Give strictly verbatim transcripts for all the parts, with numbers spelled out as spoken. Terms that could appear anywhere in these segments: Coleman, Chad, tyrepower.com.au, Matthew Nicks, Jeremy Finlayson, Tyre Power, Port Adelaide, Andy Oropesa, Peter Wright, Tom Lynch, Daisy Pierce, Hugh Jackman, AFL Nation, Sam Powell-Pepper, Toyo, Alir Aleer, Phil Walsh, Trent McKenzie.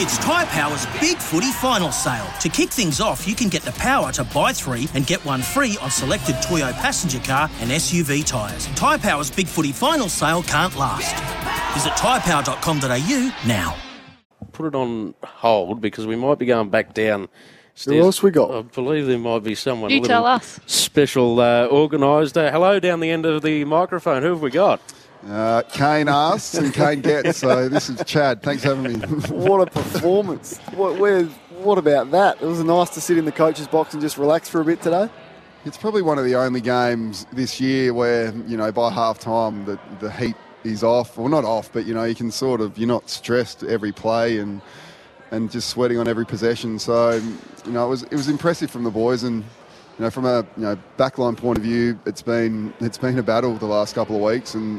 It's Tyre Power's Big Footy Final Sale. To kick things off, you can get the power to buy three and get one free on selected Toyo passenger car and S U V tyres. Tyre Power's Big Footy Final Sale can't last. Visit tyre power dot com dot a u now. Put it on hold because we might be going back down. Who else we got? I believe there might be someone. You a tell us. Special uh, organised. Uh, hello down the end of the microphone. Who have we got? Uh, Kane asks and Kane gets, so this is Chad. Thanks for having me. What a performance. What, where, what about that? It was nice to sit in the coach's box and just relax for a bit today. It's probably one of the only games this year where, you know, by half-time the, the heat is off. Well, not off, but, you know, you can sort of, you're not stressed every play and and just sweating on every possession. So, you know, it was it was impressive from the boys and... You know, from a you know backline point of view, it's been it's been a battle the last couple of weeks, and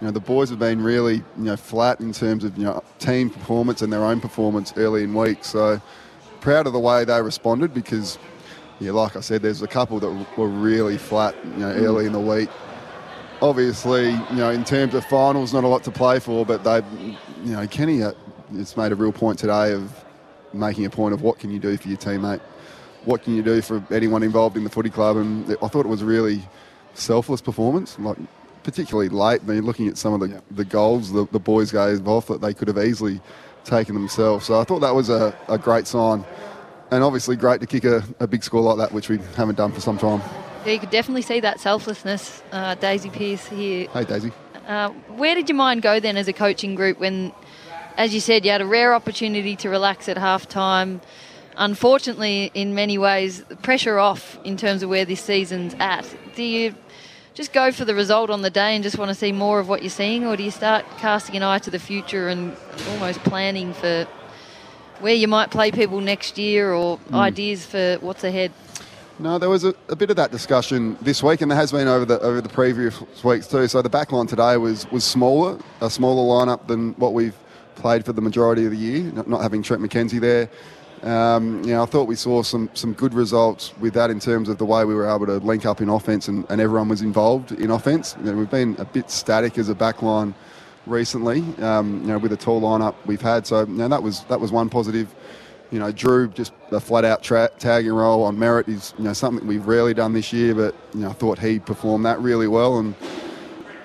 you know the boys have been really you know flat in terms of you know team performance and their own performance early in week. So proud of the way they responded because, yeah, like I said, there's a couple that were really flat you know early mm. in the week. Obviously, you know in terms of finals, not a lot to play for, but they, you know, Kenny has made a real point today of making a point of what can you do for your teammate. What can you do for anyone involved in the footy club? And I thought it was a really selfless performance, like particularly late. I mean, looking at some of the, yeah. the goals the, the boys gave off that they could have easily taken themselves. So I thought that was a, a great sign. And obviously great to kick a, a big score like that, which we haven't done for some time. Yeah, you could definitely see that selflessness. Uh, Daisy Pierce here. Hey, Daisy. Uh, where did your mind go then as a coaching group when, as you said, you had a rare opportunity to relax at halftime? Unfortunately, in many ways, pressure off in terms of where this season's at. Do you just go for the result on the day and just want to see more of what you're seeing, or do you start casting an eye to the future and almost planning for where you might play people next year or mm. ideas for what's ahead? No, there was a, a bit of that discussion this week, and there has been over the over the previous weeks too. So the back line today was, was smaller, a smaller lineup than what we've played for the majority of the year, not, not having Trent McKenzie there. Um, you know, I thought we saw some, some good results with that in terms of the way we were able to link up in offence and, and everyone was involved in offence. You know, we've been a bit static as a backline recently, um, you know, with a tall lineup we've had. So, you know, that was that was one positive. You know, Drew, just a flat-out tra- tag and roll on merit is, you know, something we've rarely done this year, but, you know, I thought he performed that really well. And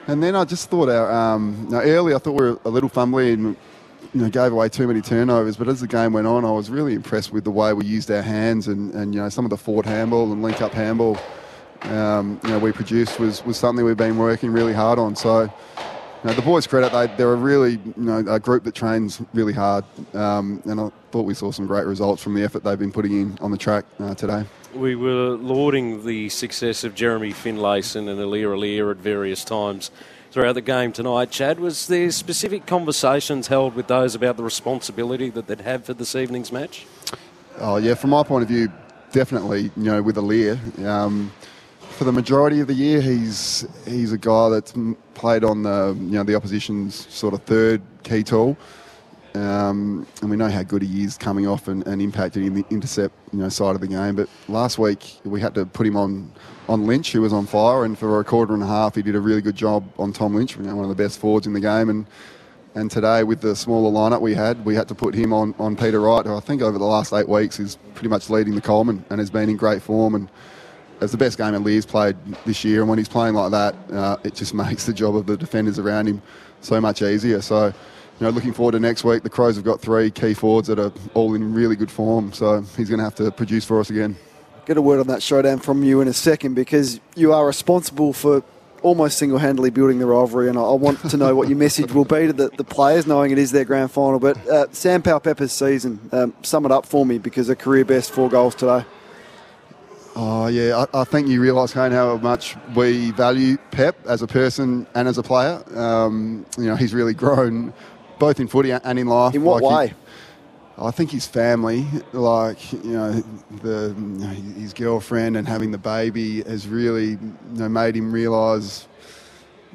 and then I just thought, our, um, you know, early I thought we were a little fumbly and, you know, gave away too many turnovers, but as the game went on, I was really impressed with the way we used our hands and, and you know, some of the forward handball and link-up handball, um, you know, we produced was, was something we've been working really hard on. So, you know, the boys' credit, they, they're a really, you know, a group that trains really hard, um, and I thought we saw some great results from the effort they've been putting in on the track uh, today. We were lauding the success of Jeremy Finlayson and Alir Aleer at various times throughout the game tonight. Chad, was there specific conversations held with those about the responsibility that they'd have for this evening's match? Oh, yeah, from my point of view, definitely, you know, with Alir. Um, for the majority of the year, he's he's a guy that's played on the, you know, the opposition's sort of third key tool. Um, and we know how good he is coming off and, and impacted in the intercept, you know, side of the game. But last week we had to put him on, on Lynch, who was on fire, and for a quarter and a half he did a really good job on Tom Lynch, you know, one of the best forwards in the game. And and today with the smaller lineup we had, we had to put him on, on Peter Wright, who I think over the last eight weeks is pretty much leading the Coleman and has been in great form. And it's the best game Alir's played this year. And when he's playing like that, uh, it just makes the job of the defenders around him so much easier. So, you know, looking forward to next week. The Crows have got three key forwards that are all in really good form, so he's going to have to produce for us again. Get a word on that showdown from you in a second, because you are responsible for almost single-handedly building the rivalry, and I want to know what your message will be to the, the players, knowing it is their grand final. But uh, Sam Powell-Pepper's season, um, sum it up for me, because a career best four goals today. Oh, yeah, I, I think you realise, Kane, how much we value Pep as a person and as a player. Um, you know, he's really grown both in footy and in life. In what like way? He, I think his family, like, you know, the his girlfriend and having the baby has really, you know, made him realise,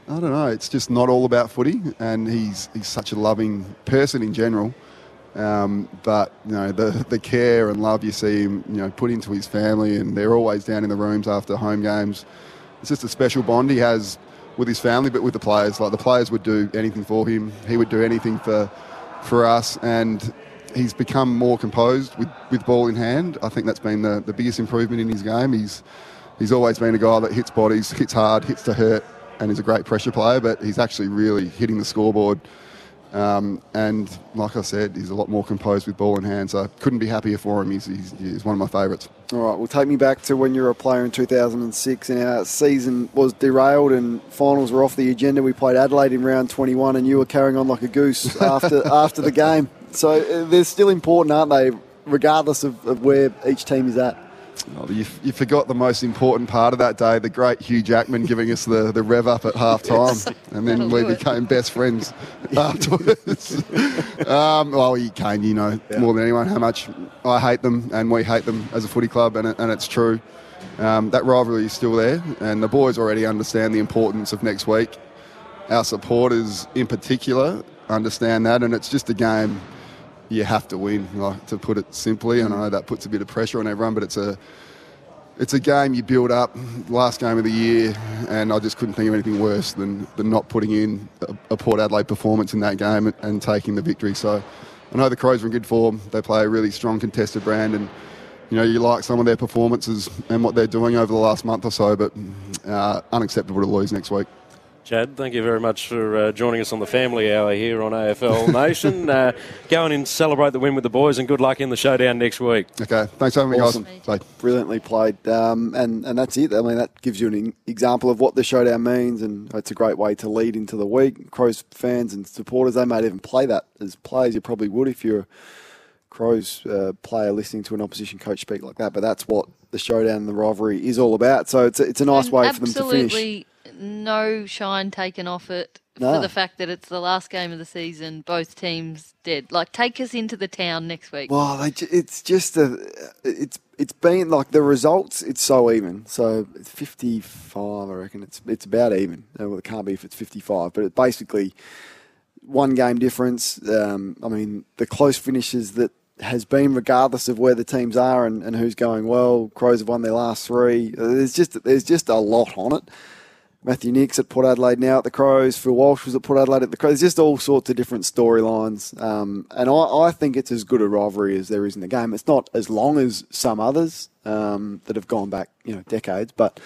I don't know, it's just not all about footy, and he's he's such a loving person in general. Um, but, you know, the the care and love you see him, you know, put into his family, and they're always down in the rooms after home games. It's just a special bond he has with his family, but with the players. Like, the players would do anything for him. He would do anything for for us, and he's become more composed with, with ball in hand. I think that's been the, the biggest improvement in his game. He's he's always been a guy that hits bodies, hits hard, hits to hurt, and he's a great pressure player, but he's actually really hitting the scoreboard. Um, and like I said, he's a lot more composed with ball in hand, so I couldn't be happier for him. He's, he's, he's one of my favourites. All right, well, take me back to when you were a player in two thousand six and our season was derailed and finals were off the agenda. We played Adelaide in round twenty-one and you were carrying on like a goose after after the game. So they're still important, aren't they, regardless of, of where each team is at? Oh, you, you forgot the most important part of that day, the great Hugh Jackman giving us the, the rev up at half time. Yes. And then we became best friends afterwards. um, well, you can, you know, yeah. more than anyone how much I hate them and we hate them as a footy club, and, it, and it's true. Um, that rivalry is still there, and the boys already understand the importance of next week. Our supporters in particular understand that, and it's just a game you have to win, like, to put it simply. And I know that puts a bit of pressure on everyone, but it's a it's a game you build up, last game of the year, and I just couldn't think of anything worse than, than not putting in a, a Port Adelaide performance in that game and, and taking the victory. So I know the Crows are in good form. They play a really strong contested brand, and, you know, you like some of their performances and what they're doing over the last month or so, but uh, unacceptable to lose next week. Chad, thank you very much for uh, joining us on the family hour here on A F L Nation. uh, go on and celebrate the win with the boys, and good luck in the showdown next week. Okay, thanks for having awesome. me, guys. Brilliantly played, um, and, and that's it. I mean, that gives you an example of what the showdown means, and it's a great way to lead into the week. Crows fans and supporters, they might even play that as players. You probably would if you're a Crows uh, player listening to an opposition coach speak like that, but that's what the showdown and the rivalry is all about. So it's a, it's a nice and way for them to finish. No shine taken off it no. for the fact that it's the last game of the season, both teams dead. Like, take us into the town next week. Well, it's just a, it's it's been like the results, it's so even. So it's fifty-five, I reckon. It's it's about even. Well, it can't be if it's fifty-five, but it basically one game difference. Um, I mean, the close finishes that has been, regardless of where the teams are and, and who's going well. Crows have won their last three. There's just there's just a lot on it. Matthew Nicks at Port Adelaide now at the Crows. Phil Walsh was at Port Adelaide at the Crows. There's just all sorts of different storylines. Um, and I, I think it's as good a rivalry as there is in the game. It's not as long as some others um, that have gone back, you know, decades, but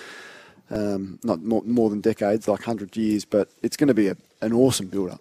um, not more, more than decades, like one hundred years. But it's going to be a, an awesome build-up.